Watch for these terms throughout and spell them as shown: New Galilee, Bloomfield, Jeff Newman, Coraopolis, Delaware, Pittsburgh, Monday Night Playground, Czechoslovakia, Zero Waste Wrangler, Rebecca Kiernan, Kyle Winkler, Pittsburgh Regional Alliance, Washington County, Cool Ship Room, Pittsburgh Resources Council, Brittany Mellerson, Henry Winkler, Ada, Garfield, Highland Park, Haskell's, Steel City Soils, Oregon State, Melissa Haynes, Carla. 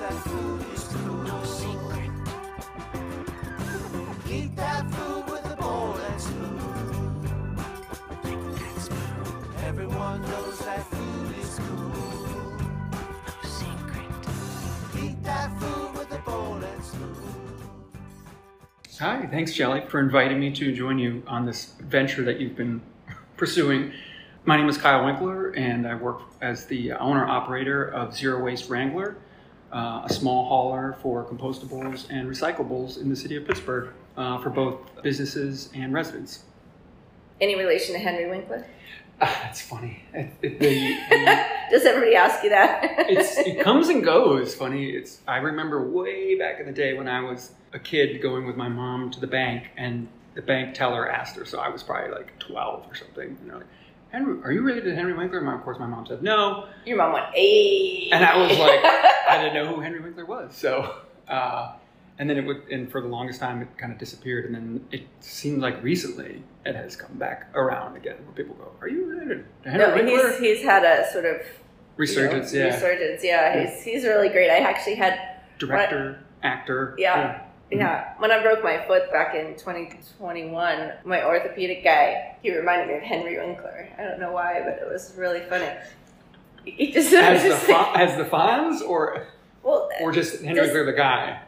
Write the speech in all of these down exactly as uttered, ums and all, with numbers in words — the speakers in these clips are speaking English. that food is through, no secret. Eat that food with a bowl and spoon. Everyone knows that food is cool. No secret. Eat that food with a bowl and spoon. Hi, thanks Shelley for inviting me to join you on this venture that you've been pursuing. My name is Kyle Winkler, and I work as the owner-operator of Zero Waste Wrangler, uh, a small hauler for compostables and recyclables in the city of Pittsburgh uh, for both businesses and residents. Any relation to Henry Winkler? Uh, that's funny. It, it, the, the, Does everybody ask you that? it's, it comes and goes. Funny. It's I remember way back in the day when I was a kid going with my mom to the bank, and the bank teller asked her, so I was probably like twelve or something, you know, like, Henry, are you related to Henry Winkler? And of course, my mom said no. Your mom went, "Hey," and I was like, I didn't know who Henry Winkler was. So, uh, and then it would, and for the longest time, it kind of disappeared. And then it seemed like recently it has come back around again, where people go, "Are you related to Henry no, Winkler?" He's he's had a sort of resurgence. You know, yeah, resurgence. Yeah, yeah, he's he's really great. I actually had director, I, actor. Yeah. yeah. Yeah, when I broke my foot back in twenty twenty-one, my orthopedic guy, he reminded me of Henry Winkler. I don't know why, but it was really funny. He just as, just the, like, as the Fonz, or well, or just Henry Winkler the guy.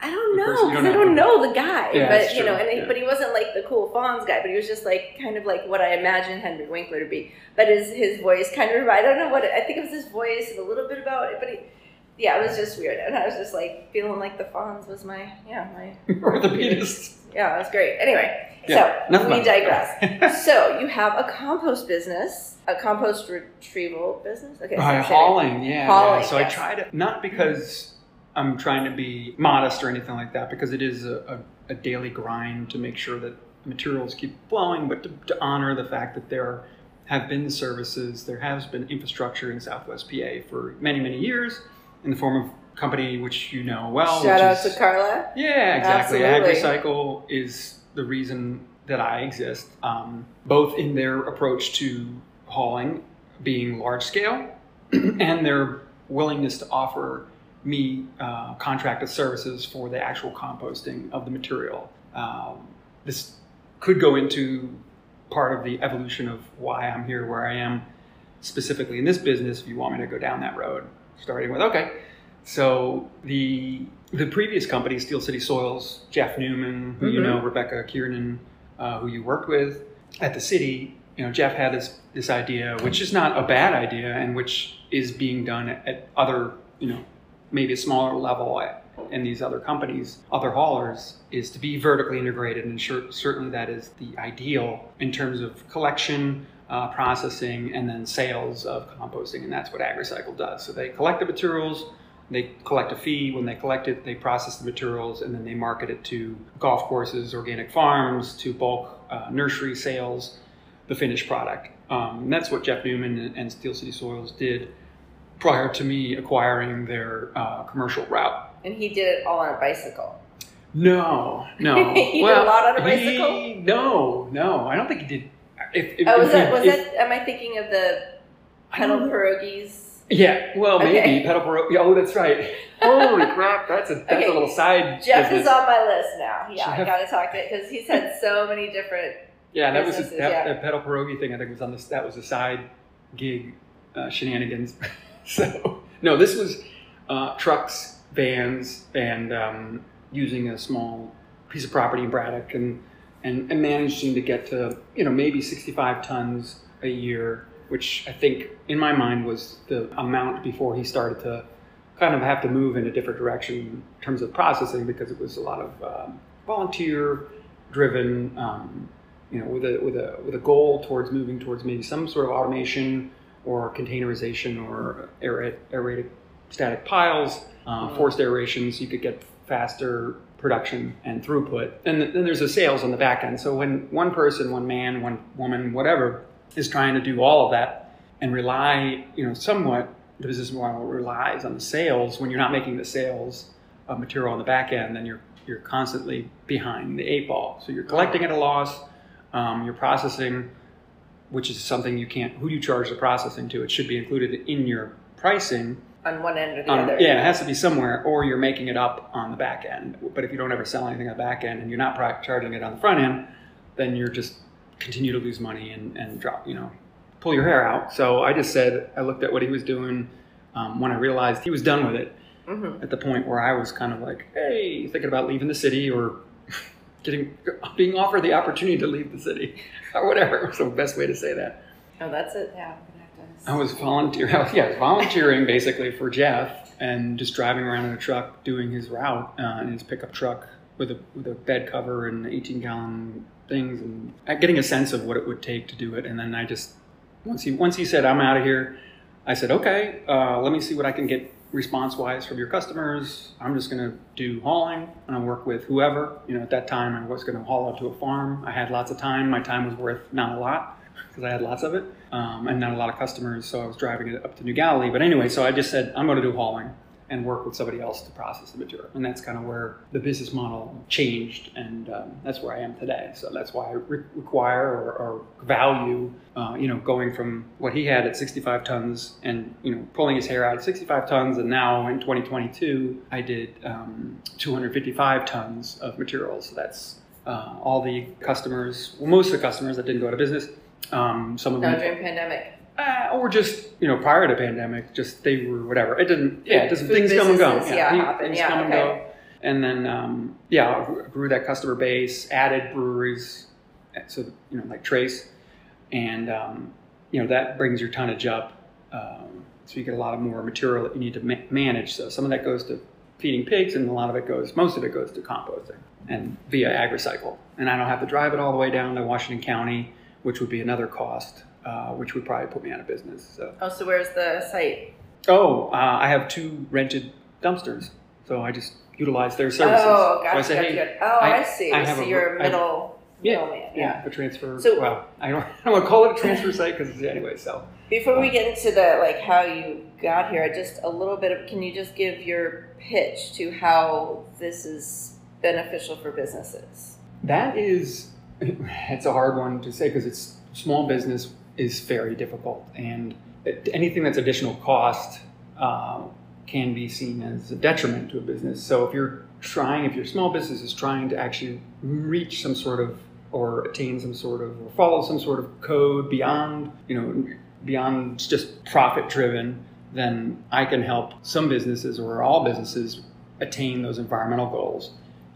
I don't know. Person, don't I don't know, know the guy, yeah, but you know, and yeah. he, but he wasn't like the cool Fonz guy, but he was just like kind of like what I imagined Henry Winkler to be. But his his voice kind of I don't know what it, I think it was his voice and a little bit about it, but he. Yeah, it was just weird, and I was just like feeling like the Fonz was my yeah my orthopedist. Yeah, it was great. Anyway, yeah, so we digress. So you have a compost business, a compost retrieval business. Okay, by so hauling, yeah, hauling. Yeah. So yes. I try to not because I'm trying to be modest or anything like that, because it is a, a, a daily grind to make sure that materials keep flowing, but to, to honor the fact that there have been services, there has been infrastructure in Southwest P A for many many years. In the form of company which you know well. Shout out to Carla. Yeah, exactly. AgriCycle is the reason that I exist, um, both in their approach to hauling being large scale and their willingness to offer me uh, contracted services for the actual composting of the material. Um, this could go into part of the evolution of why I'm here where I am specifically in this business if you want me to go down that road. Starting with, okay, so the the previous company, Steel City Soils, Jeff Newman, who mm-hmm. you know, Rebecca Kiernan, uh, who you worked with at the city, you know, Jeff had this this idea, which is not a bad idea, and which is being done at, at other, you know, maybe a smaller level at, in these other companies, other haulers, is to be vertically integrated, and sure, certainly that is the ideal in terms of collection, Uh, processing, and then sales of composting, and that's what AgriCycle does. So they collect the materials, they collect a fee. When they collect it, they process the materials, and then they market it to golf courses, organic farms, to bulk uh, nursery sales, the finished product. Um, and that's what Jeff Newman and Steel City Soils did prior to me acquiring their uh, commercial route. And he did it all on a bicycle. No, no. He well, did a lot on a bicycle? He, no, no. I don't think he did. If, if, oh, was if, that, was if, that, am I thinking of the pedal pierogies? Yeah, well, maybe. Okay. Pedal pierogies. Oh, that's right. Holy crap, that's a that's okay. a little side Jeff business. Is on my list now. Yeah, Jeff. I got to talk to it because he's had so many different Yeah, that was a, that, yeah. that pedal pierogi thing, I think, was on this. That was a side gig uh, shenanigans. So, no, this was uh, trucks, vans, and um, using a small piece of property in Braddock and And, and managing to get to, you know, maybe sixty-five tons a year, which I think in my mind was the amount before he started to kind of have to move in a different direction in terms of processing, because it was a lot of um, volunteer driven, um, you know, with a, with a, with a goal towards moving towards maybe some sort of automation or containerization or aerate, aerated static piles, uh, forced aeration, so you could get faster production and throughput, and then there's the sales on the back end. So when one person, one man, one woman, whatever, is trying to do all of that and rely, you know, somewhat the business model relies on the sales. When you're not making the sales of material on the back end, then you're you're constantly behind the eight ball. So you're collecting at a loss, um, you're processing, which is something you can't. Who do you charge the processing to? It should be included in your pricing, on one end or the um, other. Yeah, it has to be somewhere, or you're making it up on the back end. But if you don't ever sell anything on the back end and you're not charging it on the front end, then you're just continue to lose money and, and drop, you know, pull your hair out. So I just said, I looked at what he was doing um, when I realized he was done with it. Mm-hmm. At the point where I was kind of like, hey, thinking about leaving the city or getting being offered the opportunity to leave the city or whatever. It was the best way to say that. Oh, that's it. Yeah. I was volunteering. Yeah, I was volunteering basically for Jeff and just driving around in a truck doing his route uh, in his pickup truck with a with a bed cover and eighteen gallon things and getting a sense of what it would take to do it. And then I just once he once he said I'm out of here, I said okay, uh, let me see what I can get response wise from your customers. I'm just going to do hauling and I work with whoever. You know, at that time I was going to haul out to a farm. I had lots of time. My time was worth not a lot, because I had lots of it um, and not a lot of customers, so I was driving it up to New Galilee. But anyway, so I just said, I'm going to do hauling and work with somebody else to process the material. And that's kind of where the business model changed, and um, that's where I am today. So that's why I re- require or, or value, uh, you know, going from what he had at sixty-five tons and, you know, pulling his hair out at sixty-five tons. And now in twenty twenty-two, I did um, two hundred fifty-five tons of materials. So that's uh, all the customers, well, most of the customers that didn't go out of business. Um, some of them during pandemic, uh, or just you know prior to pandemic, just they were whatever. It didn't, yeah, it doesn't. Food things come and go, yeah, yeah, happen. Things yeah, come okay. and go. And then um, yeah, grew that customer base, added breweries, so you know like Trace, and um, you know that brings your tonnage up. Um, so you get a lot of more material that you need to ma- manage. So some of that goes to feeding pigs, and a lot of it goes, most of it goes to composting and via AgriCycle. And I don't have to drive it all the way down to Washington County, which would be another cost, uh, which would probably put me out of business. So. Oh, so where's the site? Oh, uh, I have two rented dumpsters, so I just utilize their services. Oh, gotcha. So I say, gotcha, hey, gotcha. Oh, I, I see. I so a, you're a middle yeah, middleman. Yeah, yeah, a transfer. So, well, I don't, I don't want to call it a transfer site because anyway, so. Before um, we get into the, like, how you got here, just a little bit of, can you just give your pitch to how this is beneficial for businesses? That is... It's a hard one to say because it's small business is very difficult, and it, anything that's additional cost uh, can be seen as a detriment to a business. So if you're trying, if your small business is trying to actually reach some sort of, or attain some sort of, or follow some sort of code beyond, you know, beyond just profit driven, then I can help some businesses or all businesses attain those environmental goals.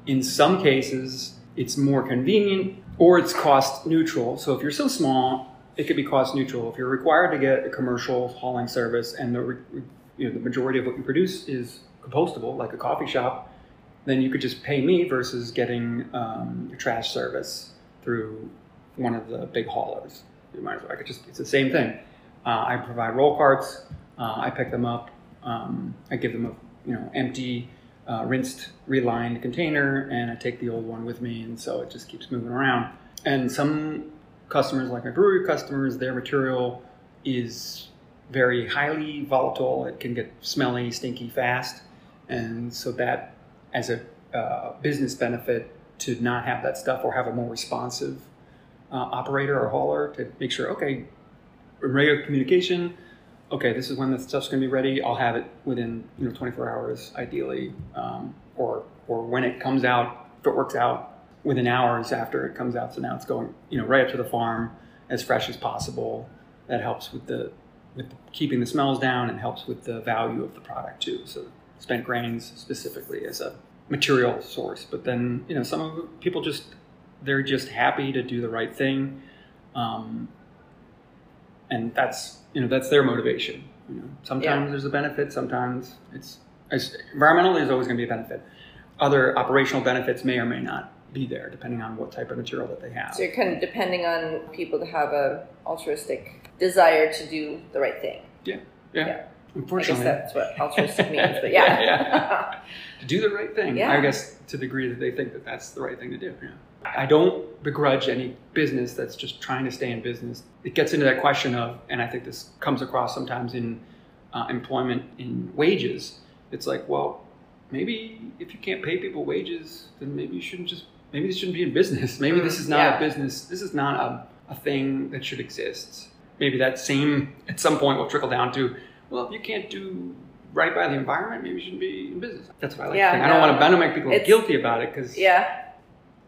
In some cases, it's more convenient, or it's cost neutral. So if you're so small, it could be cost neutral. If you're required to get a commercial hauling service and the, you know, the majority of what you produce is compostable, like a coffee shop, then you could just pay me versus getting um, a trash service through one of the big haulers. You might as well. I could just—it's the same thing. Uh, I provide roll carts. Uh, I pick them up. Um, I give them a you know empty. Uh, rinsed, relined container, and I take the old one with me, and so it just keeps moving around. And some customers, like my brewery customers, their material is very highly volatile. It can get smelly, stinky fast, and so that as a uh, business benefit to not have that stuff or have a more responsive uh, operator or hauler to make sure, okay, regular communication, okay, this is when the stuff's going to be ready. I'll have it within, you know, twenty-four hours, ideally, um, or or when it comes out, if it works out, within hours after it comes out. So now it's going, you know, right up to the farm as fresh as possible. That helps with the with keeping the smells down and helps with the value of the product too. So spent grains specifically as a material source. But then, you know, some of the people just they're just happy to do the right thing, um, and that's. You know, that's their motivation. You know, sometimes yeah. there's a benefit. Sometimes it's, it's environmentally is always going to be a benefit. Other operational benefits may or may not be there, depending on what type of material that they have. So you're kind of depending on people to have a altruistic desire to do the right thing. Yeah, yeah. yeah. Unfortunately, I guess that's what altruistic means. But yeah, yeah, yeah. to do the right thing. Yeah. I guess to the degree that they think that that's the right thing to do. Yeah. I don't begrudge any business that's just trying to stay in business. It gets into that question of, and I think this comes across sometimes in uh, employment, in wages. It's like, well, maybe if you can't pay people wages, then maybe you shouldn't just, maybe this shouldn't be in business. Maybe mm-hmm. this is not yeah. a business. This is not a, a thing that should exist. Maybe that same, at some point, will trickle down to, well, if you can't do right by the environment, maybe we shouldn't be in business. That's what I like yeah, to think. No. I don't want to, I don't make people it's, guilty about it because yeah,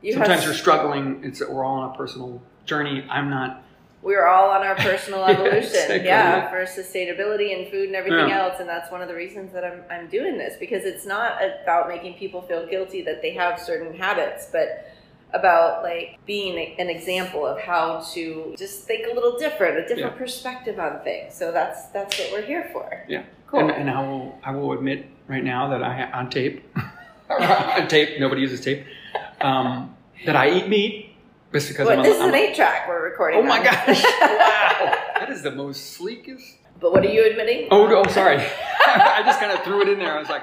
you sometimes you're struggling. It's we're all on a personal journey. I'm not. We're all on our personal evolution, yeah, exactly. yeah, for sustainability and food and everything yeah. else, and that's one of the reasons that I'm I'm doing this, because it's not about making people feel guilty that they have certain habits, but about like being a, an example of how to just think a little different, a different yeah. perspective on things. So that's that's what we're here for. Yeah, cool. And, and I will I will admit right now that I on tape, on tape nobody uses tape, um, that I eat meat. Just because well, I'm this a, is I'm an eight-track we're recording. Oh on. My gosh! Wow, that is the most sleekest. But what are you admitting? Oh, no, sorry. I just kind of threw it in there. I was like,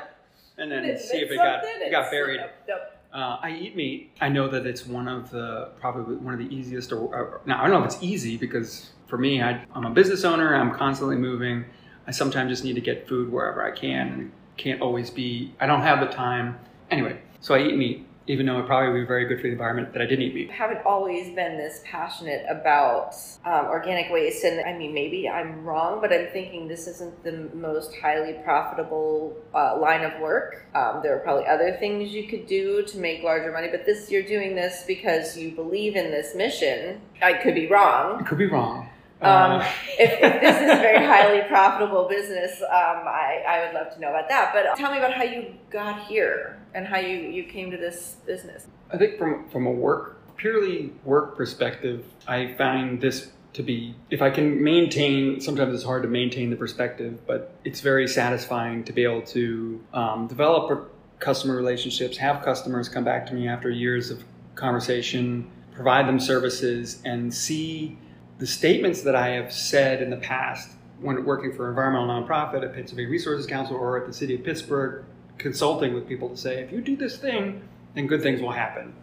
and then it, see if it got it got buried. Nope, nope. Uh, I eat meat. I know that it's one of the probably one of the easiest. Or, or now I don't know if it's easy because for me, I, I'm a business owner. I'm constantly moving. I sometimes just need to get food wherever I can, and can't always be. I don't have the time anyway, so I eat meat. Even though it probably would be very good for the environment, that I didn't eat meat. I haven't always been this passionate about um, organic waste. And I mean, maybe I'm wrong, but I'm thinking this isn't the most highly profitable uh, line of work. Um, there are probably other things you could do to make larger money, but this you're doing this because you believe in this mission. I could be wrong. It could be wrong. Um, if, if this is a very highly profitable business, um, I, I would love to know about that. But tell me about how you got here and how you, you came to this business. I think from, from a work, purely work perspective, I find this to be, if I can maintain, sometimes it's hard to maintain the perspective, but it's very satisfying to be able to um, develop customer relationships, have customers come back to me after years of conversation, provide them services, and see the statements that I have said in the past when working for an environmental nonprofit at Pittsburgh Resources Council or at the city of Pittsburgh, consulting with people to say, if you do this thing, then good things will happen.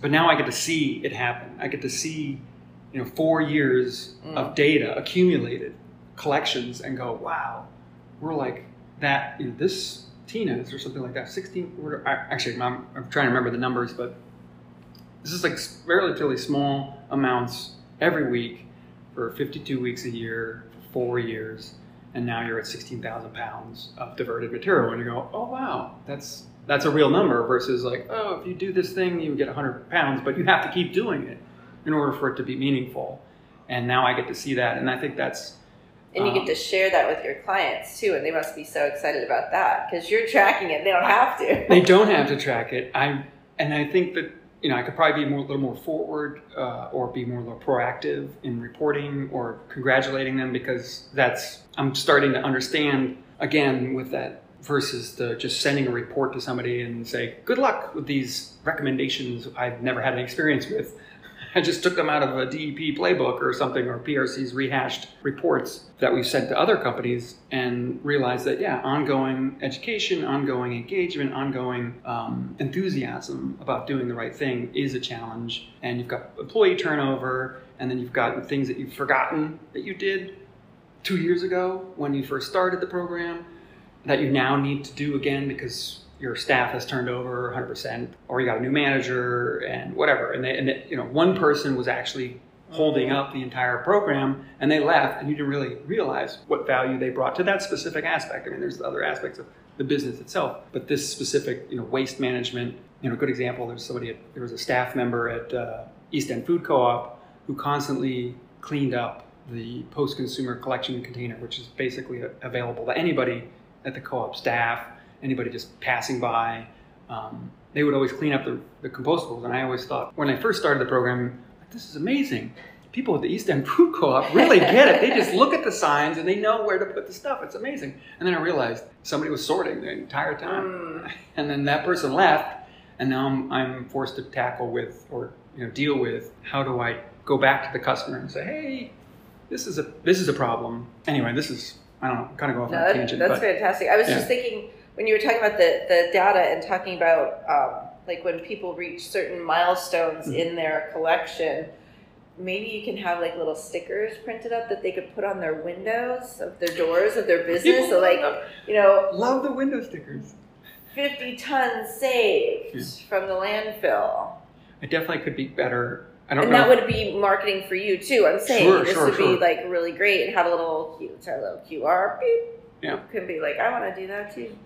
But now I get to see it happen. I get to see, you know, four years mm. of data accumulated, collections, and go, wow, we're like that, you know, this Tina's or something like that, sixteen, we're, actually, I'm, I'm trying to remember the numbers, but this is like relatively small amounts every week for fifty-two weeks a year, for four years, and now you're at sixteen thousand pounds of diverted material, and you go, oh wow, that's that's a real number versus like, oh, if you do this thing, you get one hundred pounds, but you have to keep doing it in order for it to be meaningful. And now I get to see that, and I think that's... And you um, get to share that with your clients too, and they must be so excited about that, because you're tracking it, they don't have to. They don't have to track it. I And I think that You know, I could probably be more, a little more forward uh, or be more proactive in reporting or congratulating them, because that's, I'm starting to understand again with that versus the just sending a report to somebody and say, good luck with these recommendations I've never had an experience with. I just took them out of a D E P playbook or something, or P R C's rehashed reports that we've sent to other companies, and realized that, yeah, ongoing education, ongoing engagement, ongoing um, enthusiasm about doing the right thing is a challenge. And you've got employee turnover, and then you've got things that you've forgotten that you did two years ago when you first started the program that you now need to do again because your staff has turned over one hundred percent, or you got a new manager and whatever. And they, and they, you know, one person was actually holding up the entire program, and they left, and you didn't really realize what value they brought to that specific aspect. I mean, there's other aspects of the business itself, but this specific, you know, waste management, you know, good example, there's somebody, at, there was a staff member at uh, East End Food Co-op who constantly cleaned up the post-consumer collection container, which is basically available to anybody at the co-op staff, anybody just passing by. Um, they would always clean up the, the compostables. And I always thought, when I first started the program, this is amazing. People at the East End Food Co-op really get it. They just look at the signs and they know where to put the stuff. It's amazing. And then I realized somebody was sorting the entire time. And then that person left. And now I'm, I'm forced to tackle with, or you know, deal with, how do I go back to the customer and say, hey, this is a this is a problem. Anyway, this is, I don't know, kind of go off no, on a tangent. That's but, fantastic. I was yeah. just thinking, when you were talking about the, the data and talking about um, like when people reach certain milestones mm-hmm. in their collection, maybe you can have like little stickers printed up that they could put on their windows of their doors of their business. People so like, you know, love the window stickers. fifty tons saved yeah. from the landfill. I definitely could be better. I don't and know. That would be marketing for you too. I'm saying sure, this sure, would sure. be like really great, and have a little, cute, a little Q R beep. yeah. could be like, I want to do that too.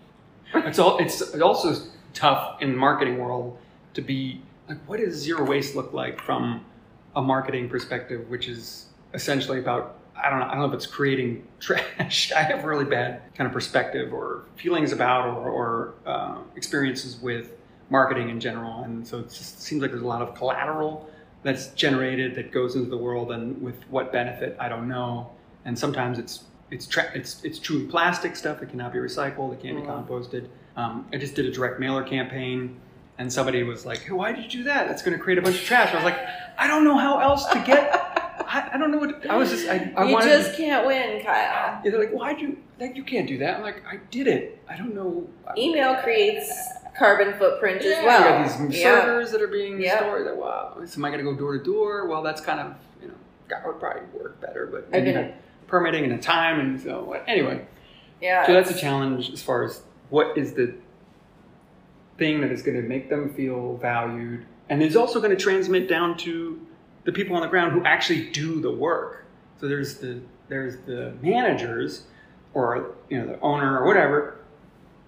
It's all, it's also tough in the marketing world to be like, what does zero waste look like from a marketing perspective, which is essentially about, I don't know, I don't know if it's creating trash. I have really bad kind of perspective or feelings about or, or uh, experiences with marketing in general. And so it just seems like there's a lot of collateral that's generated that goes into the world, and with what benefit, I don't know. And sometimes it's it's tra- it's it's truly plastic stuff that cannot be recycled, it can't mm-hmm. be composted. Um, I just did a direct mailer campaign, and somebody was like, hey, why did you do that? That's going to create a bunch of trash. I was like, I don't know how else to get... I, I don't know what... I was just... I, I you wanted just to, can't win, Kyle. They're like, why'd you... Like, you can't do that. I'm like, I did it. I don't know... Email I, creates... carbon footprint yeah. as well. You got these servers yeah. that are being yeah. stored. That, wow, so am I going to go door to door? Well, that's kind of, you know, that would probably work better, but okay. you know, permitting and the time and so what. Anyway, yeah. So that's a challenge as far as what is the thing that is going to make them feel valued, and it's also going to transmit down to the people on the ground who actually do the work. So there's the there's the managers, or you know, the owner or whatever.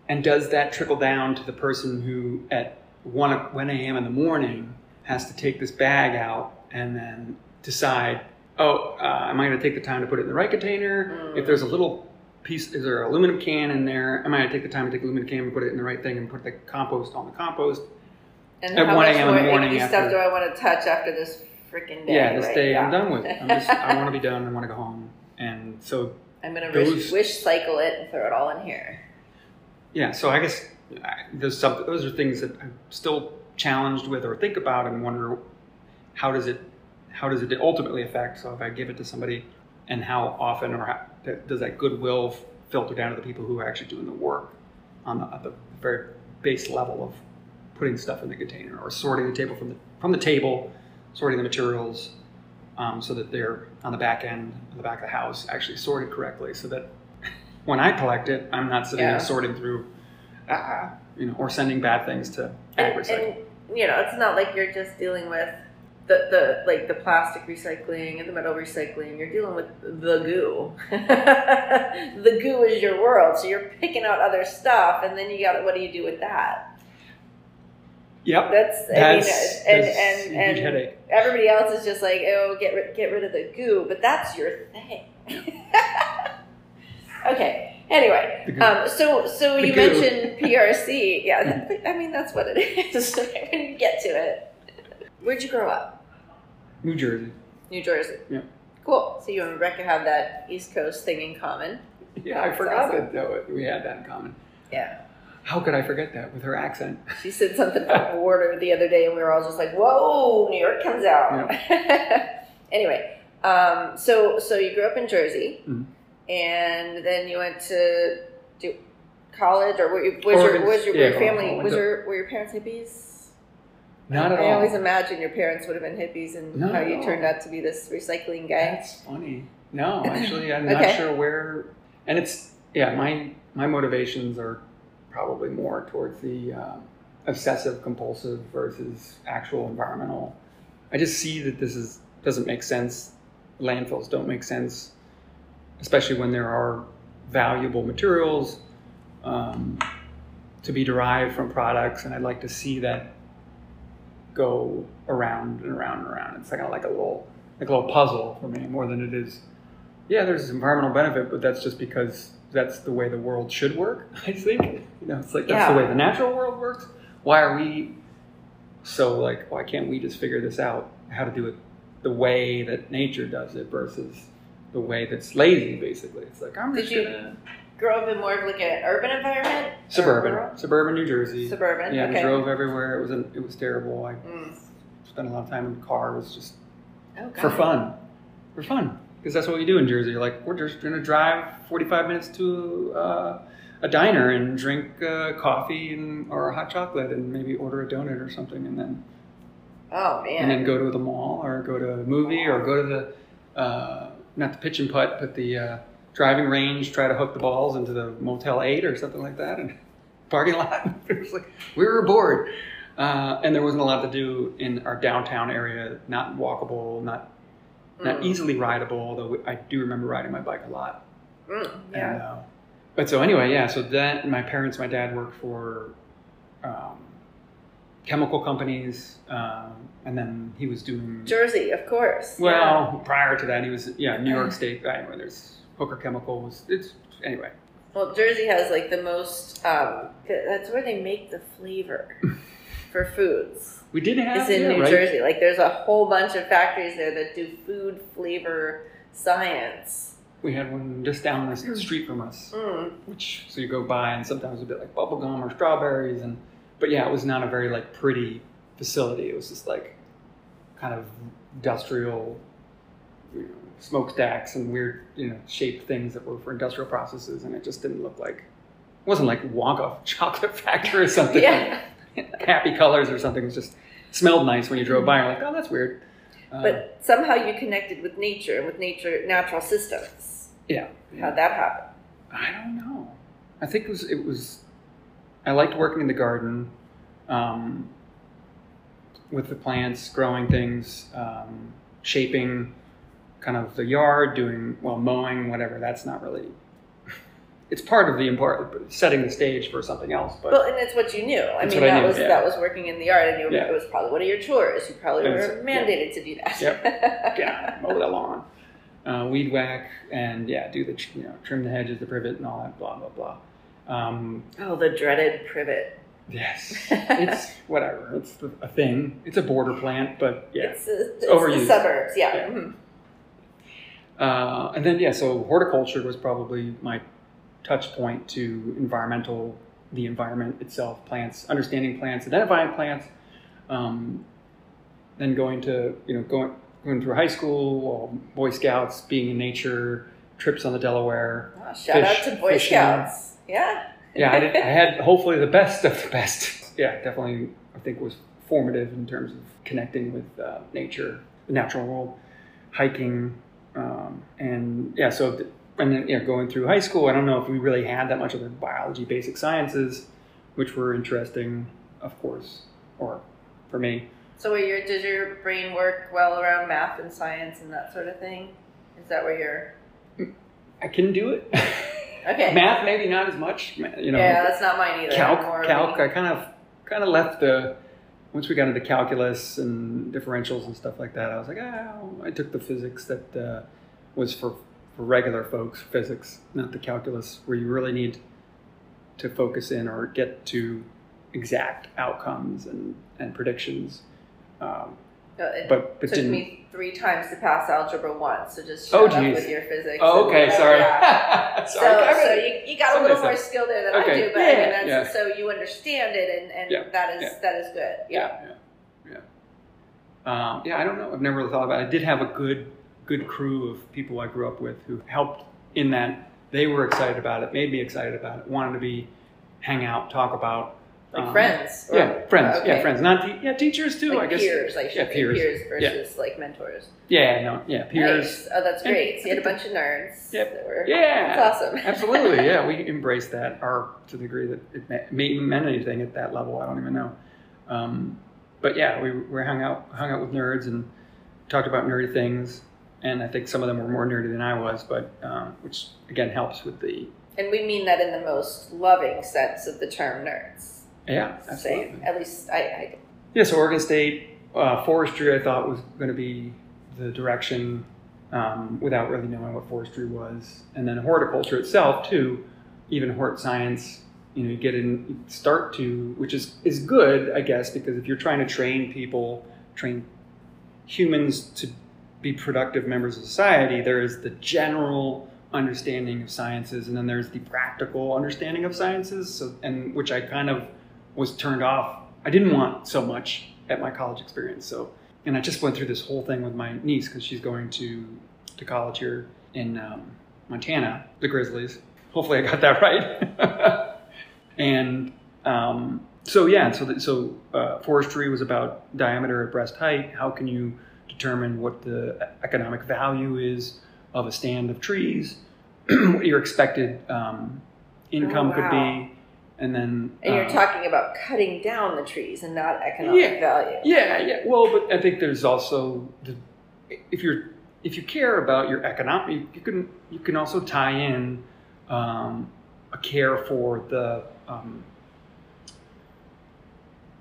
And does that trickle down to the person who at one a.m. in the morning has to take this bag out and then decide, oh, uh, am I going to take the time to put it in the right container? Mm. If there's a little piece, is there an aluminum can in there? Am I going to take the time to take the aluminum can and put it in the right thing and put the compost on the compost? And at how much more icky stuff do I want to touch after this freaking day? Yeah, this right day now. I'm done with it. I'm just, I want to be done. I want to go home. And so I'm going to wish cycle it and throw it all in here. Yeah, so I guess those sub, those are things that I'm still challenged with or think about and wonder how does it how does it ultimately affect. So if I give it to somebody, and how often or how, does that goodwill filter down to the people who are actually doing the work on the, at the very base level of putting stuff in the container or sorting the table from the from the table, sorting the materials um, so that they're on the back end, on the back of the house, actually sorted correctly, so that when I collect it, I'm not sitting yeah. there sorting through, ah, you know, or sending bad things to AgriCycle. And, you know, it's not like you're just dealing with the, the like the plastic recycling and the metal recycling. You're dealing with the goo. The goo is your world, so you're picking out other stuff, and then you got what do you do with that? Yep, that's, that's, I mean, that's and and a huge and headache. Everybody else is just like, oh, get rid, get rid of the goo, but that's your thing. Okay. Anyway, um, so so you mentioned P R C. Yeah, I mean that's what it is. When you get to it, where'd you grow up? New Jersey. New Jersey. Yeah. Cool. So you and Rebecca have that East Coast thing in common. Yeah, I forgot awesome. that though. We had that in common. Yeah. How could I forget that with her accent? She said something about water the other day, and we were all just like, "Whoa, New York comes out." Yeah. Anyway, um, so so you grew up in Jersey. Mm-hmm. And then you went to do college, or were you, was Oregon, your was your, yeah, your family was your were your parents hippies? Not at I all. I always imagine your parents would have been hippies, and not how you turned out to be this recycling guy. That's funny. No, actually, I'm okay. not sure where. And it's yeah, my my motivations are probably more towards the uh, obsessive compulsive versus actual environmental. I just see that this is doesn't make sense. Landfills don't make sense. Especially when there are valuable materials um, to be derived from products. And I'd like to see that go around and around and around. It's kind of like a little like a little puzzle for me more than it is. Yeah, there's this environmental benefit, but that's just because that's the way the world should work, I think. You know, it's like that's yeah. the way the natural world works. Why are we so like, why can't we just figure this out? How to do it the way that nature does it versus the way that's lazy, basically. It's like, I'm Did just gonna... you grow up in more of like an urban environment? Suburban. Rural? Suburban New Jersey. Suburban, Yeah, okay. We drove everywhere. It was an, it was terrible. I mm. spent a lot of time in the car. It was just oh, for fun. For fun. Because that's what we do in Jersey. You're like, we're just going to drive forty-five minutes to uh, a diner and drink uh, coffee and or hot chocolate and maybe order a donut or something. And then, oh, man. And then go to the mall or go to a movie or go to the... Uh, not the pitch and putt, but the uh, driving range, try to hook the balls into the Motel eight or something like that, and parking lot. It was like, we were bored. Uh, and there wasn't a lot to do in our downtown area, not walkable, not not mm. easily rideable, although I do remember riding my bike a lot. Mm, yeah. And, uh, But so anyway, yeah, so that my parents, my dad worked for um, chemical companies, um, and then he was doing... Jersey, of course. Well, yeah. Prior to that, he was, yeah, New York State. Anyway, there's Hooker Chemicals. It's, anyway. Well, Jersey has like the most, um, that's where they make the flavor for foods. We did have It's in yeah, New right? Jersey. Like there's a whole bunch of factories there that do food flavor science. We had one just down the street from us, mm. which, so you go by and sometimes a bit like bubblegum or strawberries. and But yeah, it was not a very like pretty facility. It was just like kind of industrial, you know, smokestacks and weird, you know, shaped things that were for industrial processes. And it just didn't look like, it wasn't like Wonka chocolate factory or something. Yeah. Like, happy colors or something. It was just, it smelled nice when you drove by. You're like, oh, that's weird. But uh, somehow you connected with nature, with nature, natural systems. Yeah, yeah. How'd that happen? I don't know. I think it was, it was, I liked working in the garden, um, with the plants, growing things, um, shaping kind of the yard, doing, well, mowing, whatever. That's not really, it's part of the important, setting the stage for something else. But well, and it's what you knew. I mean, that I was yeah. that was working in the yard, and you were, yeah. it was probably one of your chores. You probably and were mandated yeah. to do that. Yep. Yeah, mow the lawn, uh, weed whack, and yeah, do the, you know, trim the hedges, the privet, and all that, blah, blah, blah. Um, oh, the dreaded privet. Yes. It's whatever. It's the, a thing. It's a border plant, but yeah. It's, a, it's overused. The suburbs, yeah. yeah. Mm-hmm. Uh, and then, yeah, so horticulture was probably my touch point to environmental, the environment itself, plants, understanding plants, identifying plants, um, then going to, you know, going, going through high school, Boy Scouts, being in nature, trips on the Delaware. Oh, shout fish, out to Boy fishing. Scouts. Yeah. yeah, I, did, I had hopefully the best of the best. Yeah, definitely, I think was formative in terms of connecting with uh, nature, the natural world, hiking, um, and yeah, so... Th- And then, you know, going through high school, I don't know if we really had that much of the biology, basic sciences, which were interesting, of course, or for me. So were your, did your brain work well around math and science and that sort of thing? Is that where you're... I can do it. Okay. Math, maybe not as much. You know, yeah, that's not mine either. Calc, more calc I kind of kind of left the... Once we got into calculus and differentials and stuff like that, I was like, oh, I took the physics that uh, was for... regular folks, physics, not the calculus, where you really need to focus in or get to exact outcomes and, and predictions. Um, no, it but, but took didn't... me three times to pass algebra once, so just shut oh, up with your physics. Oh, okay, sorry. sorry. So, so you, you got a little more skill there than okay. I do, but yeah, I mean, that's, yeah. so you understand it, and, and yeah, that is yeah. that is good. Yeah, yeah, yeah. Um, yeah, I don't know. I've never really thought about it. I did have a good... good crew of people I grew up with who helped in that they were excited about it, made me excited about it, wanted to be, hang out, talk about. Like um, friends? Or, yeah, friends. Okay. Yeah, friends. Not te- yeah, teachers too, like I guess. Peers, like yeah, peers. peers versus yeah. like mentors. Yeah, no, yeah, peers. Nice. Oh, that's great. And, so you had a bunch of nerds. Yep. That were, yeah. That's awesome. Absolutely, yeah. We embraced that or to the degree that it meant anything at that level. I don't even know. Um, but yeah, we were hung out, hung out with nerds and talked about nerdy things. And I think some of them were more nerdy than I was, but um, which, again, helps with the... And we mean that in the most loving sense of the term nerds. Yeah, absolutely. Same. At least I... I... Yeah, so Oregon State, uh, forestry, I thought, was going to be the direction um, without really knowing what forestry was. And then horticulture itself, too, even hort science, you know, you get in, you start to, which is, is good, I guess, because if you're trying to train people, train humans to... be productive members of society, there is the general understanding of sciences, and then there's the practical understanding of sciences, so, and which I kind of was turned off. I didn't want so much at my college experience. So, and I just went through this whole thing with my niece because she's going to, to college here in um, Montana, the Grizzlies. Hopefully I got that right. and um, so, yeah, so, the, so uh, forestry was about diameter at breast height. How can you determine what the economic value is of a stand of trees, what your expected um, income oh, wow. could be, and then... And you're um, talking about cutting down the trees and not economic yeah, value. Yeah, yeah. Well, but I think there's also, the, if you're if you care about your economic, you can you can also tie in um, a care for the um,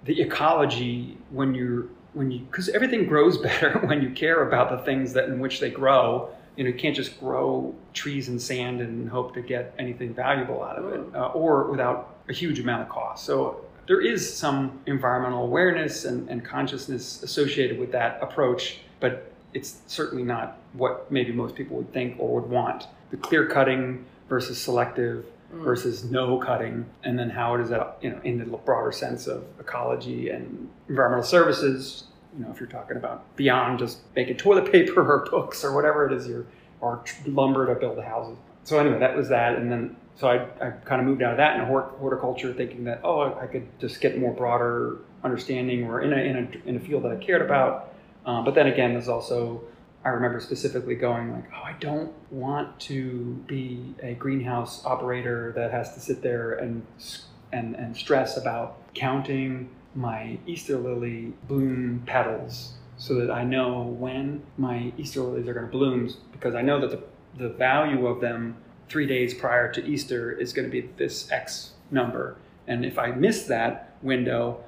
the ecology when you're when you because everything grows better when you care about the things that in which they grow. You know, you can't just grow trees and sand and hope to get anything valuable out of it, uh, or without a huge amount of cost. So there is some environmental awareness and, and consciousness associated with that approach, but it's certainly not what maybe most people would think or would want. The clear cutting versus selective mm. versus no cutting, and then how does that, you know, in the broader sense of ecology and environmental services, you know, if you're talking about beyond just making toilet paper or books or whatever it is, you're, or lumber to build houses. So anyway, that was that. And then, so I, I kind of moved out of that into horticulture, thinking that, oh, I could just get more broader understanding or in a, in a, in a field that I cared about. Um, but then again, there's also, I remember specifically going like, oh, I don't want to be a greenhouse operator that has to sit there and and, and stress about counting my Easter lily bloom petals so that I know when my Easter lilies are going to bloom, because I know that the, the value of them three days prior to Easter is going to be this X number. And if I miss that window,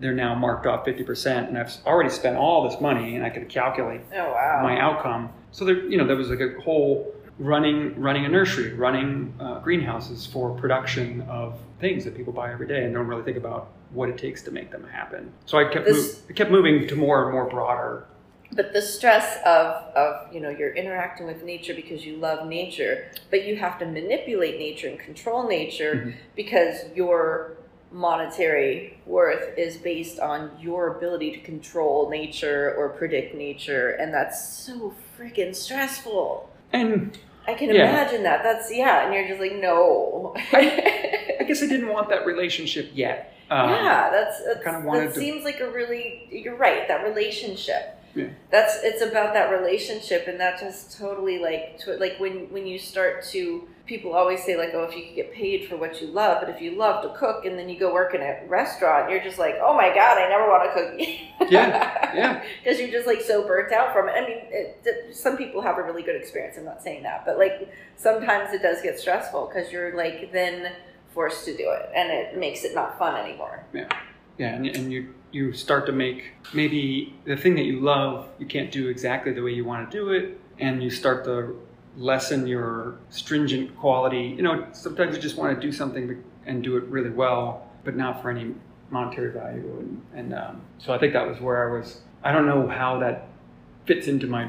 they're now marked off fifty percent, and I've already spent all this money, and I could calculate oh, wow. my outcome. So there, you know, there was like a whole running, running a nursery, running uh, greenhouses for production of things that people buy every day and don't really think about what it takes to make them happen. So I kept, this, move, I kept moving to more and more broader. But the stress of, of, you know, you're interacting with nature because you love nature, but you have to manipulate nature and control nature mm-hmm. because your monetary worth is based on your ability to control nature or predict nature. And that's so freaking stressful. And I can yeah. imagine that. That's, yeah. And you're just like, no. I, I guess I didn't want that relationship yet. Um, yeah, that's, that's kind of wanted that to... seems like a really, you're right, that relationship. Yeah. That's, it's about that relationship, and that just totally like, to, like when, when you start to, people always say like, oh, if you could get paid for what you love, but if you love to cook and then you go work in a restaurant, you're just like, oh my God, I never want to cook. Yeah, yeah. Because you're just like so burnt out from it. I mean, it, it, some people have a really good experience. I'm not saying that, but like sometimes it does get stressful because you're like then forced to do it, and it makes it not fun anymore. Yeah. Yeah, and, and you you start to make, maybe the thing that you love, you can't do exactly the way you want to do it, and you start to lessen your stringent quality. You know, sometimes you just want to do something and do it really well, but not for any monetary value. And, and um, so I think that was where I was. I don't know how that fits into my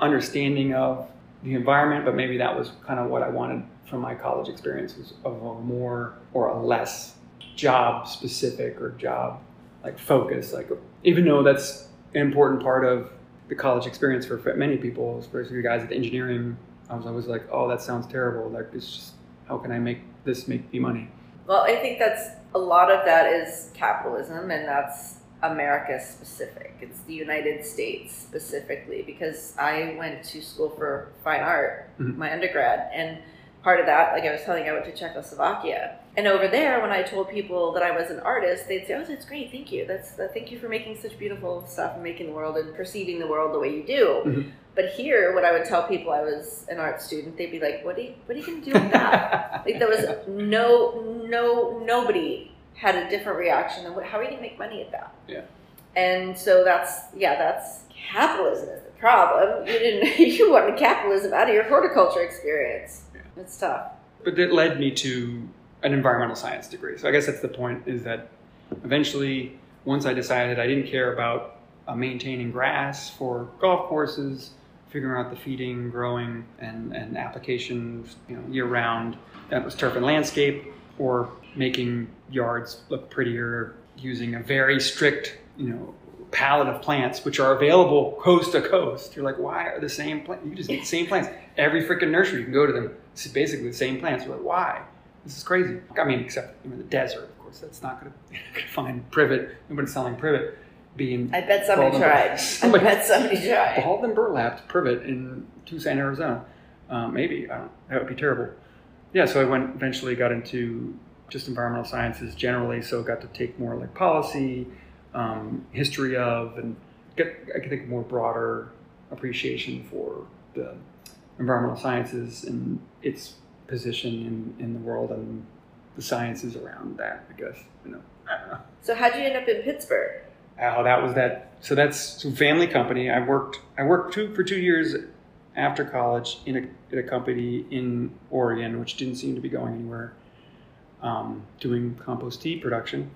understanding of the environment, but maybe that was kind of what I wanted from my college experiences, of a more or a less job specific or job like focus, like, even though that's an important part of the college experience for many people, especially you guys at engineering. I was always like, oh, that sounds terrible. Like, it's just, how can I make this make me money? Well, I think that's a lot of that is capitalism, and that's America specific. It's the United States specifically, because I went to school for fine art, mm-hmm. my undergrad, and part of that, like I was telling you, I went to Czechoslovakia. And over there, when I told people that I was an artist, they'd say, oh, that's great, thank you. That's the, thank you for making such beautiful stuff and making the world and perceiving the world the way you do. Mm-hmm. But here, when I would tell people I was an art student, they'd be like, what are you, what are you going to do with that? Like, there was no, no, nobody had a different reaction than, how are you going to make money at that? Yeah. And so that's, yeah, that's capitalism is the problem. You didn't, you wanted capitalism out of your horticulture experience. It's tough. But that led me to an environmental science degree. So I guess that's the point, is that eventually, once I decided I didn't care about uh, maintaining grass for golf courses, figuring out the feeding, growing, and, and applications, you know, year-round, that was turf and landscape, or making yards look prettier, using a very strict, you know, palette of plants, which are available coast to coast. You're like, why are the same plants? You just get the same plants. Every freaking nursery, you can go to them. It's basically the same plants. You're like, why? This is crazy. I mean, except you know, the desert, of course. That's not going to find privet. Nobody's selling privet. Being I bet somebody tried. Somebody, I bet somebody tried. Baldwin burlapped privet in Tucson, Arizona. Uh, maybe. I don't, that would be terrible. Yeah, so I went, eventually got into just environmental sciences generally, so got to take more like policy, Um, history of, and get, I think, a more broader appreciation for the environmental sciences and its position in, in the world and the sciences around that, I guess. You know, I don't know. So how'd you end up in Pittsburgh? Oh, that was that. So that's a family company. I worked I worked two, for two years after college in a, in a company in Oregon, which didn't seem to be going anywhere, um, doing compost tea production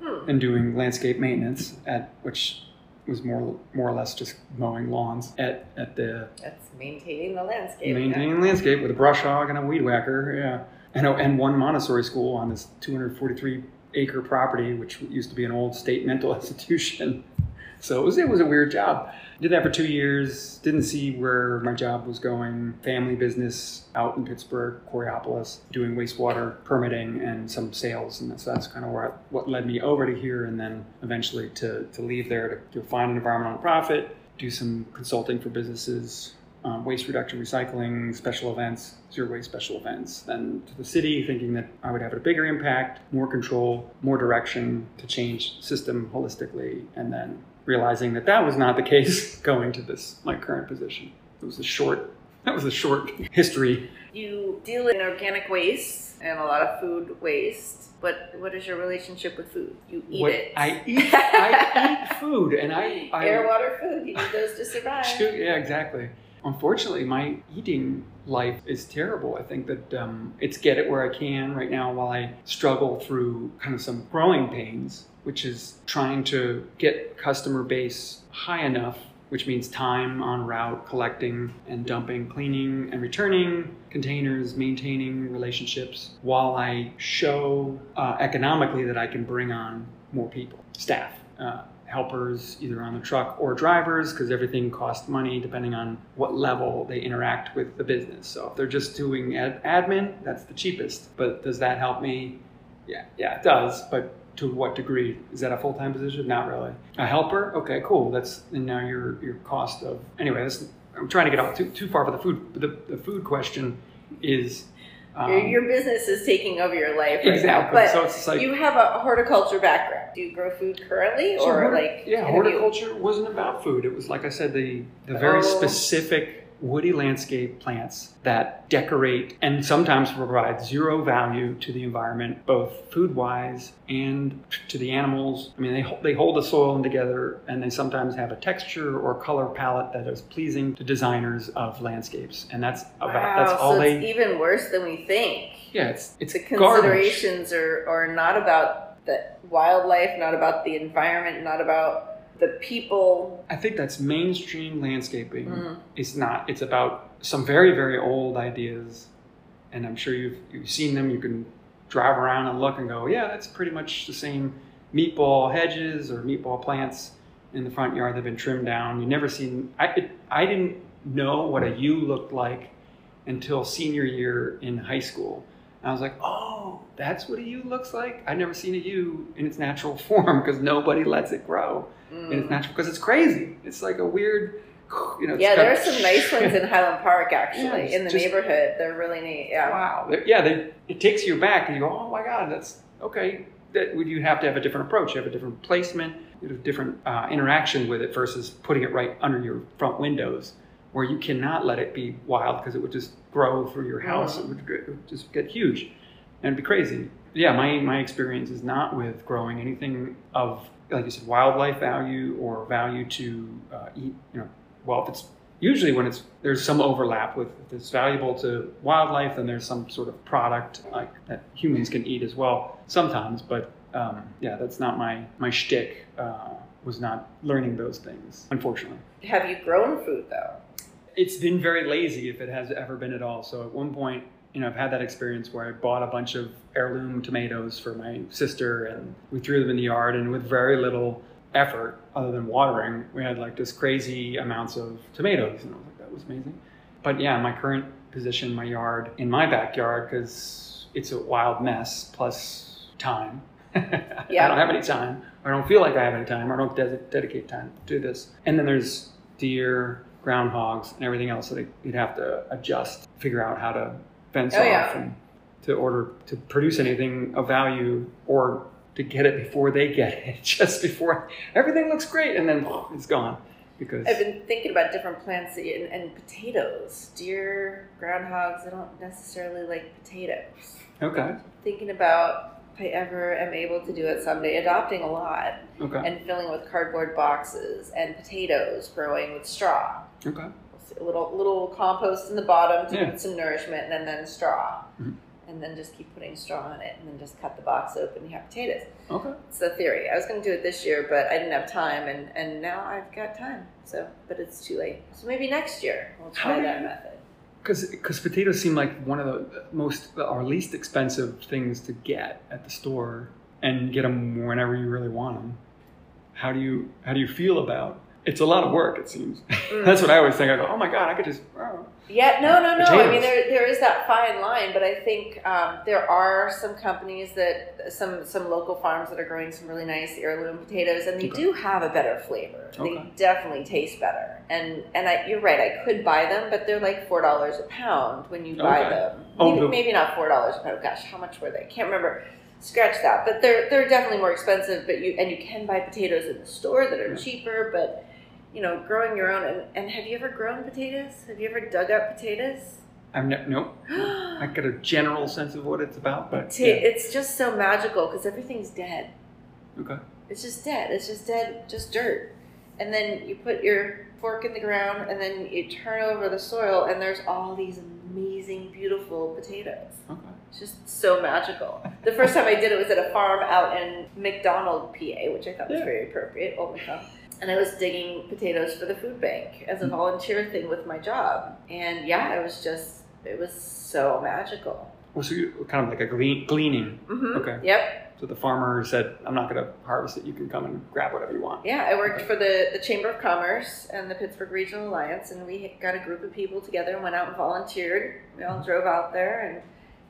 hmm. and doing landscape maintenance, at which was more more or less just mowing lawns at, at the... That's maintaining the landscape. Maintaining the landscape with a brush hog and a weed whacker, yeah. And, and one Montessori school on this two hundred forty-three acre property, which used to be an old state mental institution. So it was it was a weird job. Did that for two years. Didn't see where my job was going. Family business out in Pittsburgh, Coraopolis, doing wastewater permitting and some sales, and so that's kind of where I, what led me over to here, and then eventually to to leave there to, to find an environmental nonprofit, do some consulting for businesses, um, waste reduction, recycling, special events, zero waste special events. Then to the city, thinking that I would have a bigger impact, more control, more direction to change system holistically, and then realizing that that was not the case going to this, my current position. It was a short, that was a short history. You deal in organic waste and a lot of food waste, but what is your relationship with food? You eat what, it. I eat, I eat food and I, I... Air, water, food, you need those to survive. Yeah, exactly. Unfortunately, my eating life is terrible. I think that um, it's get it where I can right now while I struggle through kind of some growing pains, which is trying to get customer base high enough, which means time on route, collecting and dumping, cleaning and returning containers, maintaining relationships, while I show uh, economically that I can bring on more people, staff, uh, helpers, either on the truck or drivers, because everything costs money depending on what level they interact with the business. So if they're just doing ad- admin, that's the cheapest. But does that help me? Yeah, yeah, it does. But to what degree? Is that a full-time position? Not really. A helper? Okay, cool. That's, and now your your cost of, anyway, this, I'm trying to get off too, too far for the food. But the, the food question is... Um, your, your business is taking over your life right exactly. now. But so it's like, you have a horticulture background. Do you grow food currently? So or horti- like? Yeah, horticulture you... wasn't about food. It was, like I said, the, the very oh. specific woody landscape plants that decorate and sometimes provide zero value to the environment, both food-wise and to the animals. I mean, they they hold the soil together, and they sometimes have a texture or color palette that is pleasing to designers of landscapes. And that's about wow, that's all so they. It's even worse than we think. Yeah, it's it's the considerations are, are not about the wildlife, not about the environment, not about the people. I think that's mainstream landscaping. Mm. It's not. It's about some very, very old ideas. And I'm sure you've, you've seen them. You can drive around and look and go, yeah, that's pretty much the same meatball hedges or meatball plants in the front yard. They've been trimmed down. You never seen, I, it, I didn't know what a yew looked like until senior year in high school. And I was like, oh, that's what a yew looks like? I've never seen a yew in its natural form because nobody lets it grow mm. in its natural, because it's crazy. It's like a weird, you know. Yeah, there are some nice ones in Highland Park, actually, yeah, in the just, neighborhood. They're really neat, yeah. Wow, they're, yeah, they, it takes you back and you go, oh my God, that's, okay. That would, you have to have a different approach, you have a different placement, you have a different uh, interaction with it versus putting it right under your front windows, where you cannot let it be wild because it would just grow through your house. It would, it would just get huge and be crazy. Yeah, my, my experience is not with growing anything of, like you said, wildlife value or value to uh, eat, you know, well, if it's usually when it's, there's some overlap with, if it's valuable to wildlife, then there's some sort of product like that humans can eat as well sometimes, but um, yeah, that's not my, my shtick, uh, was not learning those things, unfortunately. Have you grown food though? It's been very lazy if it has ever been at all. So at one point, you know, I've had that experience where I bought a bunch of heirloom tomatoes for my sister and we threw them in the yard, and with very little effort other than watering, we had like this crazy amounts of tomatoes. And I was like, that was amazing. But yeah, my current position, my yard in my backyard, because it's a wild mess plus time. Yeah. I don't have any time. I don't feel like I have any time. I don't de- dedicate time to this. And then there's deer, groundhogs and everything else that you'd have to adjust, figure out how to fence oh, off yeah. and to order to produce anything of value or to get it before they get it, just before everything looks great and then oh, it's gone. Because I've been thinking about different plants that you, and, and potatoes. Deer, groundhogs, they don't necessarily like potatoes. Okay. Thinking about if I ever am able to do it someday, adopting a lot okay. and filling with cardboard boxes and potatoes growing with straw. Okay. A little little compost in the bottom to yeah. put some nourishment, and then, then straw. Mm-hmm. And then just keep putting straw in it, and then just cut the box open, you have potatoes. Okay. It's the theory. I was going to do it this year, but I didn't have time, and, and now I've got time. So, but it's too late. So maybe next year we'll try How that you, method. Because potatoes seem like one of the most, or least expensive things to get at the store, and get them whenever you really want them. How do you, how do you feel about It's a lot of work, it seems. Mm. That's what I always think. I go, oh my God, I could just... Oh. Yeah, no, no, no. Potatoes. I mean, there there is that fine line, but I think um, there are some companies that, some some local farms that are growing some really nice heirloom potatoes, and they okay. do have a better flavor. Okay. They definitely taste better. And and I, you're right, I could buy them, but they're like four dollars a pound when you buy okay. them. Oh, maybe, no. maybe not four dollars a pound. Gosh, how much were they? Can't remember. Scratch that. But they're they're definitely more expensive, but you and you can buy potatoes in the store that are yeah. cheaper, but... You know, growing your own, and, and have you ever grown potatoes? Have you ever dug up potatoes? I've ne- no, I got a general sense of what it's about, but Ta- yeah. it's just so magical because everything's dead. Okay. It's just dead. It's just dead, just dirt. And then you put your fork in the ground, and then you turn over the soil, and there's all these amazing, beautiful potatoes. Okay. It's just so magical. The first time I did it was at a farm out in McDonald, P A, which I thought yeah. was very appropriate. Oh my God. And I was digging potatoes for the food bank as a volunteer thing with my job. And yeah, it was just, it was so magical. Well, so you kind of like a glean, gleaning. Mm-hmm. Okay. Yep. So the farmer said, I'm not going to harvest it. You can come and grab whatever you want. Yeah, I worked okay. for the, the Chamber of Commerce and the Pittsburgh Regional Alliance. And we got a group of people together and went out and volunteered. We all drove out there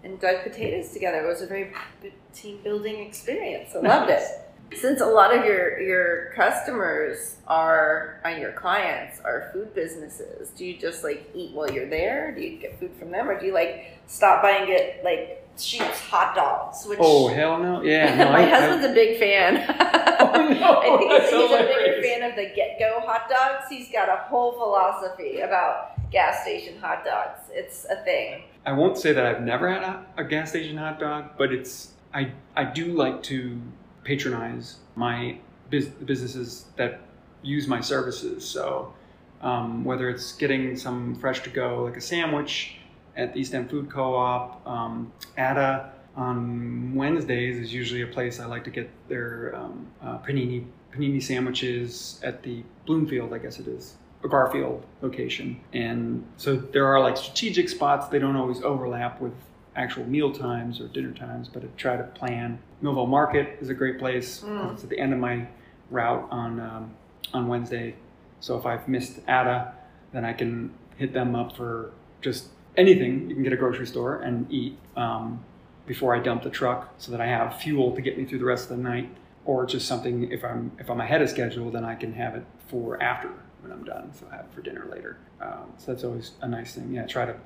and, and dug potatoes together. It was a very good team building experience. I loved nice. it. Since a lot of your, your customers are, and your clients are food businesses, do you just like eat while you're there? Do you get food from them? Or do you like stop by and get like Sheep's hot dogs? Which oh, hell no. Yeah. No, my I, husband's I, a big fan. Oh, no, I think he's, he's a big fan of the get-go hot dogs. He's got a whole philosophy about gas station hot dogs. It's a thing. I won't say that I've never had a, a gas station hot dog, but it's, I, I do like to... patronize my biz- businesses that use my services. So um, whether it's getting some fresh to go, like a sandwich at the East End Food Co-op, um, Ada on Wednesdays is usually a place I like to get their um, uh, panini panini sandwiches at the Bloomfield, I guess it is, or Garfield location. And so there are like strategic spots. They don't always overlap with actual meal times or dinner times, but I try to plan. Millville Market is a great place. Mm. It's at the end of my route on um, on Wednesday. So if I've missed Ada, then I can hit them up for just anything. You can get a grocery store and eat um, before I dump the truck so that I have fuel to get me through the rest of the night, or just something if I'm if I'm ahead of schedule, then I can have it for after when I'm done. So I have it for dinner later. Um, so that's always a nice thing. Yeah, try to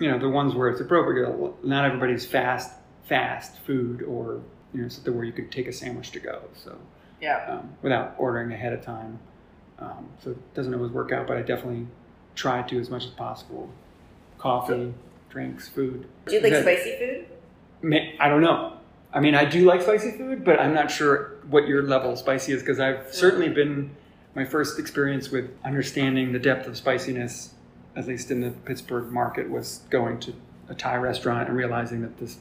You know, the ones where it's appropriate, not everybody's fast, fast food or, you know, something where you could take a sandwich to go. So, yeah, um, without ordering ahead of time. Um, so it doesn't always work out, but I definitely try to as much as possible. Coffee, yeah. drinks, food. Do you like that, spicy food? I don't know. I mean, I do like spicy food, but I'm not sure what your level of spicy is because I've mm-hmm. certainly been my first experience with understanding the depth of spiciness, at least in the Pittsburgh market, was going to a Thai restaurant and realizing that this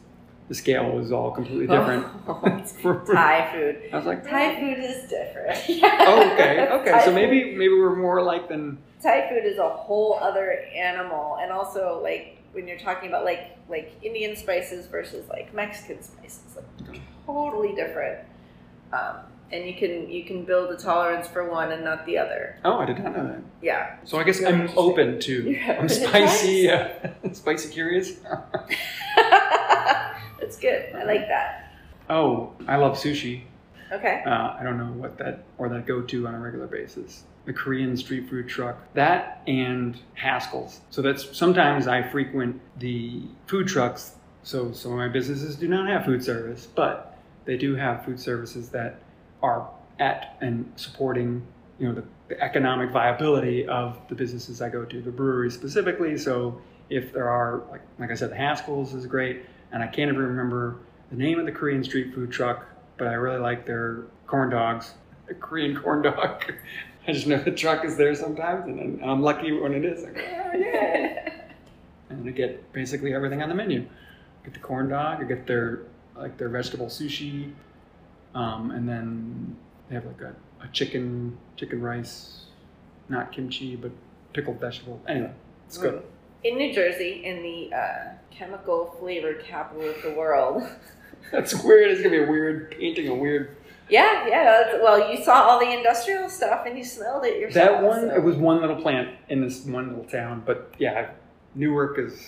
the scale was all completely different. Oh, Thai food. I was like, Thai food is different. Yeah. Oh, okay, okay. Thai so maybe food. maybe we're more like than Thai food is a whole other animal, and also like when you're talking about like like Indian spices versus like Mexican spices, like okay. totally different. Um, And you can you can build a tolerance for one and not the other. Oh, I did not know that. Yeah. So I guess Very I'm open to I'm spicy, uh, spicy curious. That's good. I like that. Oh, I love sushi. Okay. Uh, I don't know what that or that go to on a regular basis. The Korean street food truck, that and Haskell's. So that's sometimes I frequent the food trucks. So some of my businesses do not have food service, but they do have food services that are at and supporting you know, the, the economic viability of the businesses I go to, the brewery specifically. So if there are, like, like I said, the Haskell's is great, and I can't even remember the name of the Korean street food truck, but I really like their corn dogs, a Korean corn dog. I just know the truck is there sometimes, and I'm lucky when it is. I go, oh, yeah. And I get basically everything on the menu. I get the corn dog, I get their like their vegetable sushi, um, and then they have like a, a chicken chicken rice, not kimchi, but pickled vegetable. Anyway, it's good. In New Jersey, in the uh, chemical flavored capital of the world. That's weird. It's gonna be a weird painting, a weird. Yeah, yeah. Well, you saw all the industrial stuff and you smelled it yourself. That one, so. It was one little plant in this one little town, but yeah, Newark is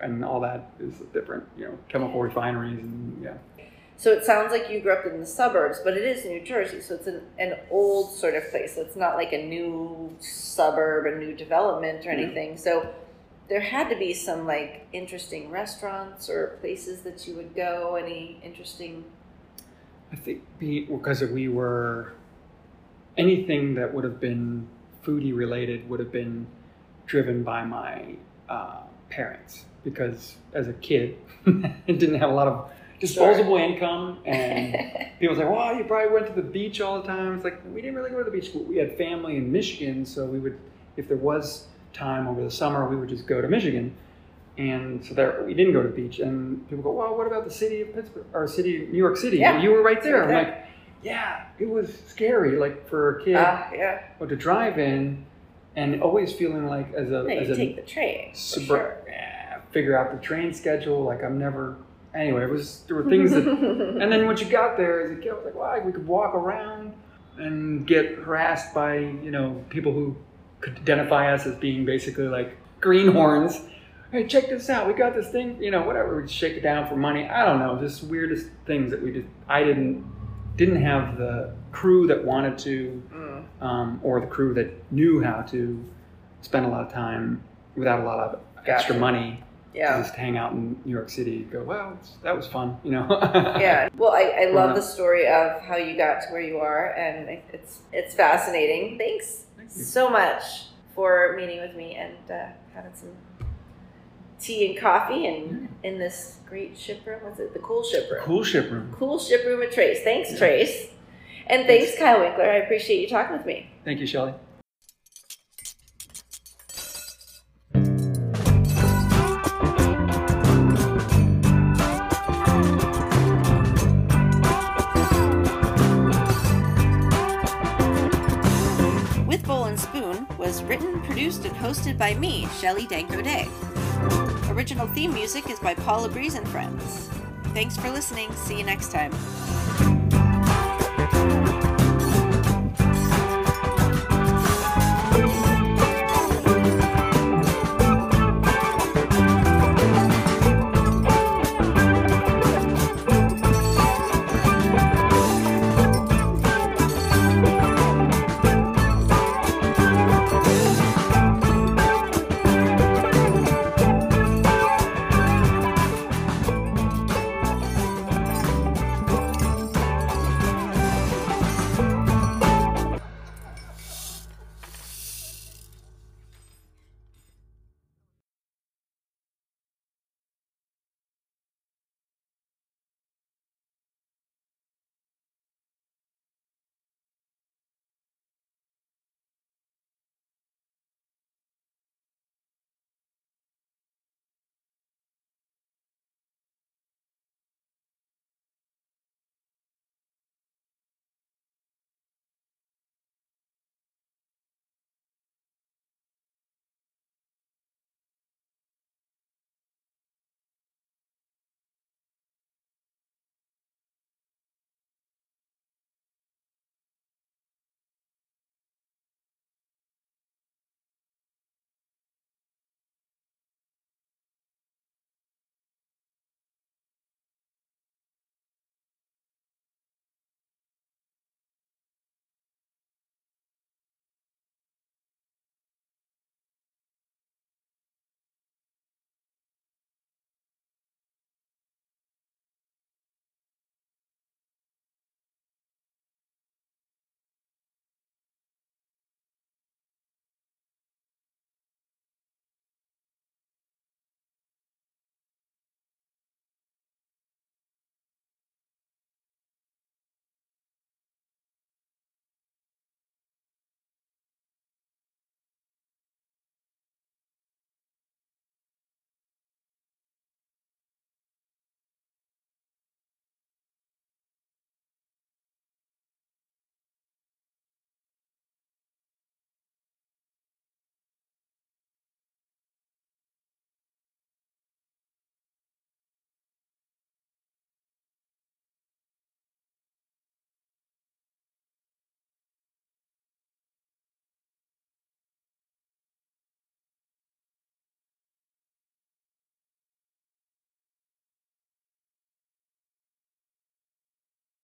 and all that is different. You know, chemical refineries and yeah. So it sounds like you grew up in the suburbs, but it is New Jersey, so it's an, an old sort of place. It's not like a new suburb, a new development or anything. Mm-hmm. So there had to be some like interesting restaurants or places that you would go. Any interesting? I think because we were, anything that would have been foodie related would have been driven by my uh, parents, because as a kid, I didn't have a lot of disposable Sorry. income, and people say, well, you probably went to the beach all the time. It's like, we didn't really go to the beach. We had family in Michigan, so we would, if there was time over the summer, we would just go to Michigan. And so there, we didn't go to the beach, and people go, well, what about the city of Pittsburgh or city of New York City? Yeah. And you were right there. I'm like, yeah, it was scary, like for a kid, uh, yeah. or to drive in, and always feeling like as a no, as you a take the train, super, sure. yeah, figure out the train schedule. Like I'm never. Anyway, it was there were things that, and then once you got there as a kid, I was like, wow, well, we could walk around and get harassed by you know people who could identify us as being basically like greenhorns. Hey, check this out. We got this thing, you know, whatever. We'd shake it down for money. I don't know. Just weirdest things that we did. I didn't didn't have the crew that wanted to mm. um, or the crew that knew how to spend a lot of time without a lot of gotcha. extra money. Yeah. To just hang out in New York City and go, well, that was fun, you know. Yeah. Well, I, I love the story of how you got to where you are, and it's, it's fascinating. Thanks Thank so much for meeting with me and uh, having some tea and coffee and yeah. in this great ship room. Was it the cool ship room? Cool ship room. Cool ship room at Trace. Thanks, yeah. Trace. And thanks, thanks, Kyle Winkler. I appreciate you talking with me. Thank you, Shelley. With Bowl and Spoon was written, produced, and hosted by me, Shelley Danko-Day. Original theme music is by Paula Breeze and Friends. Thanks for listening. See you next time.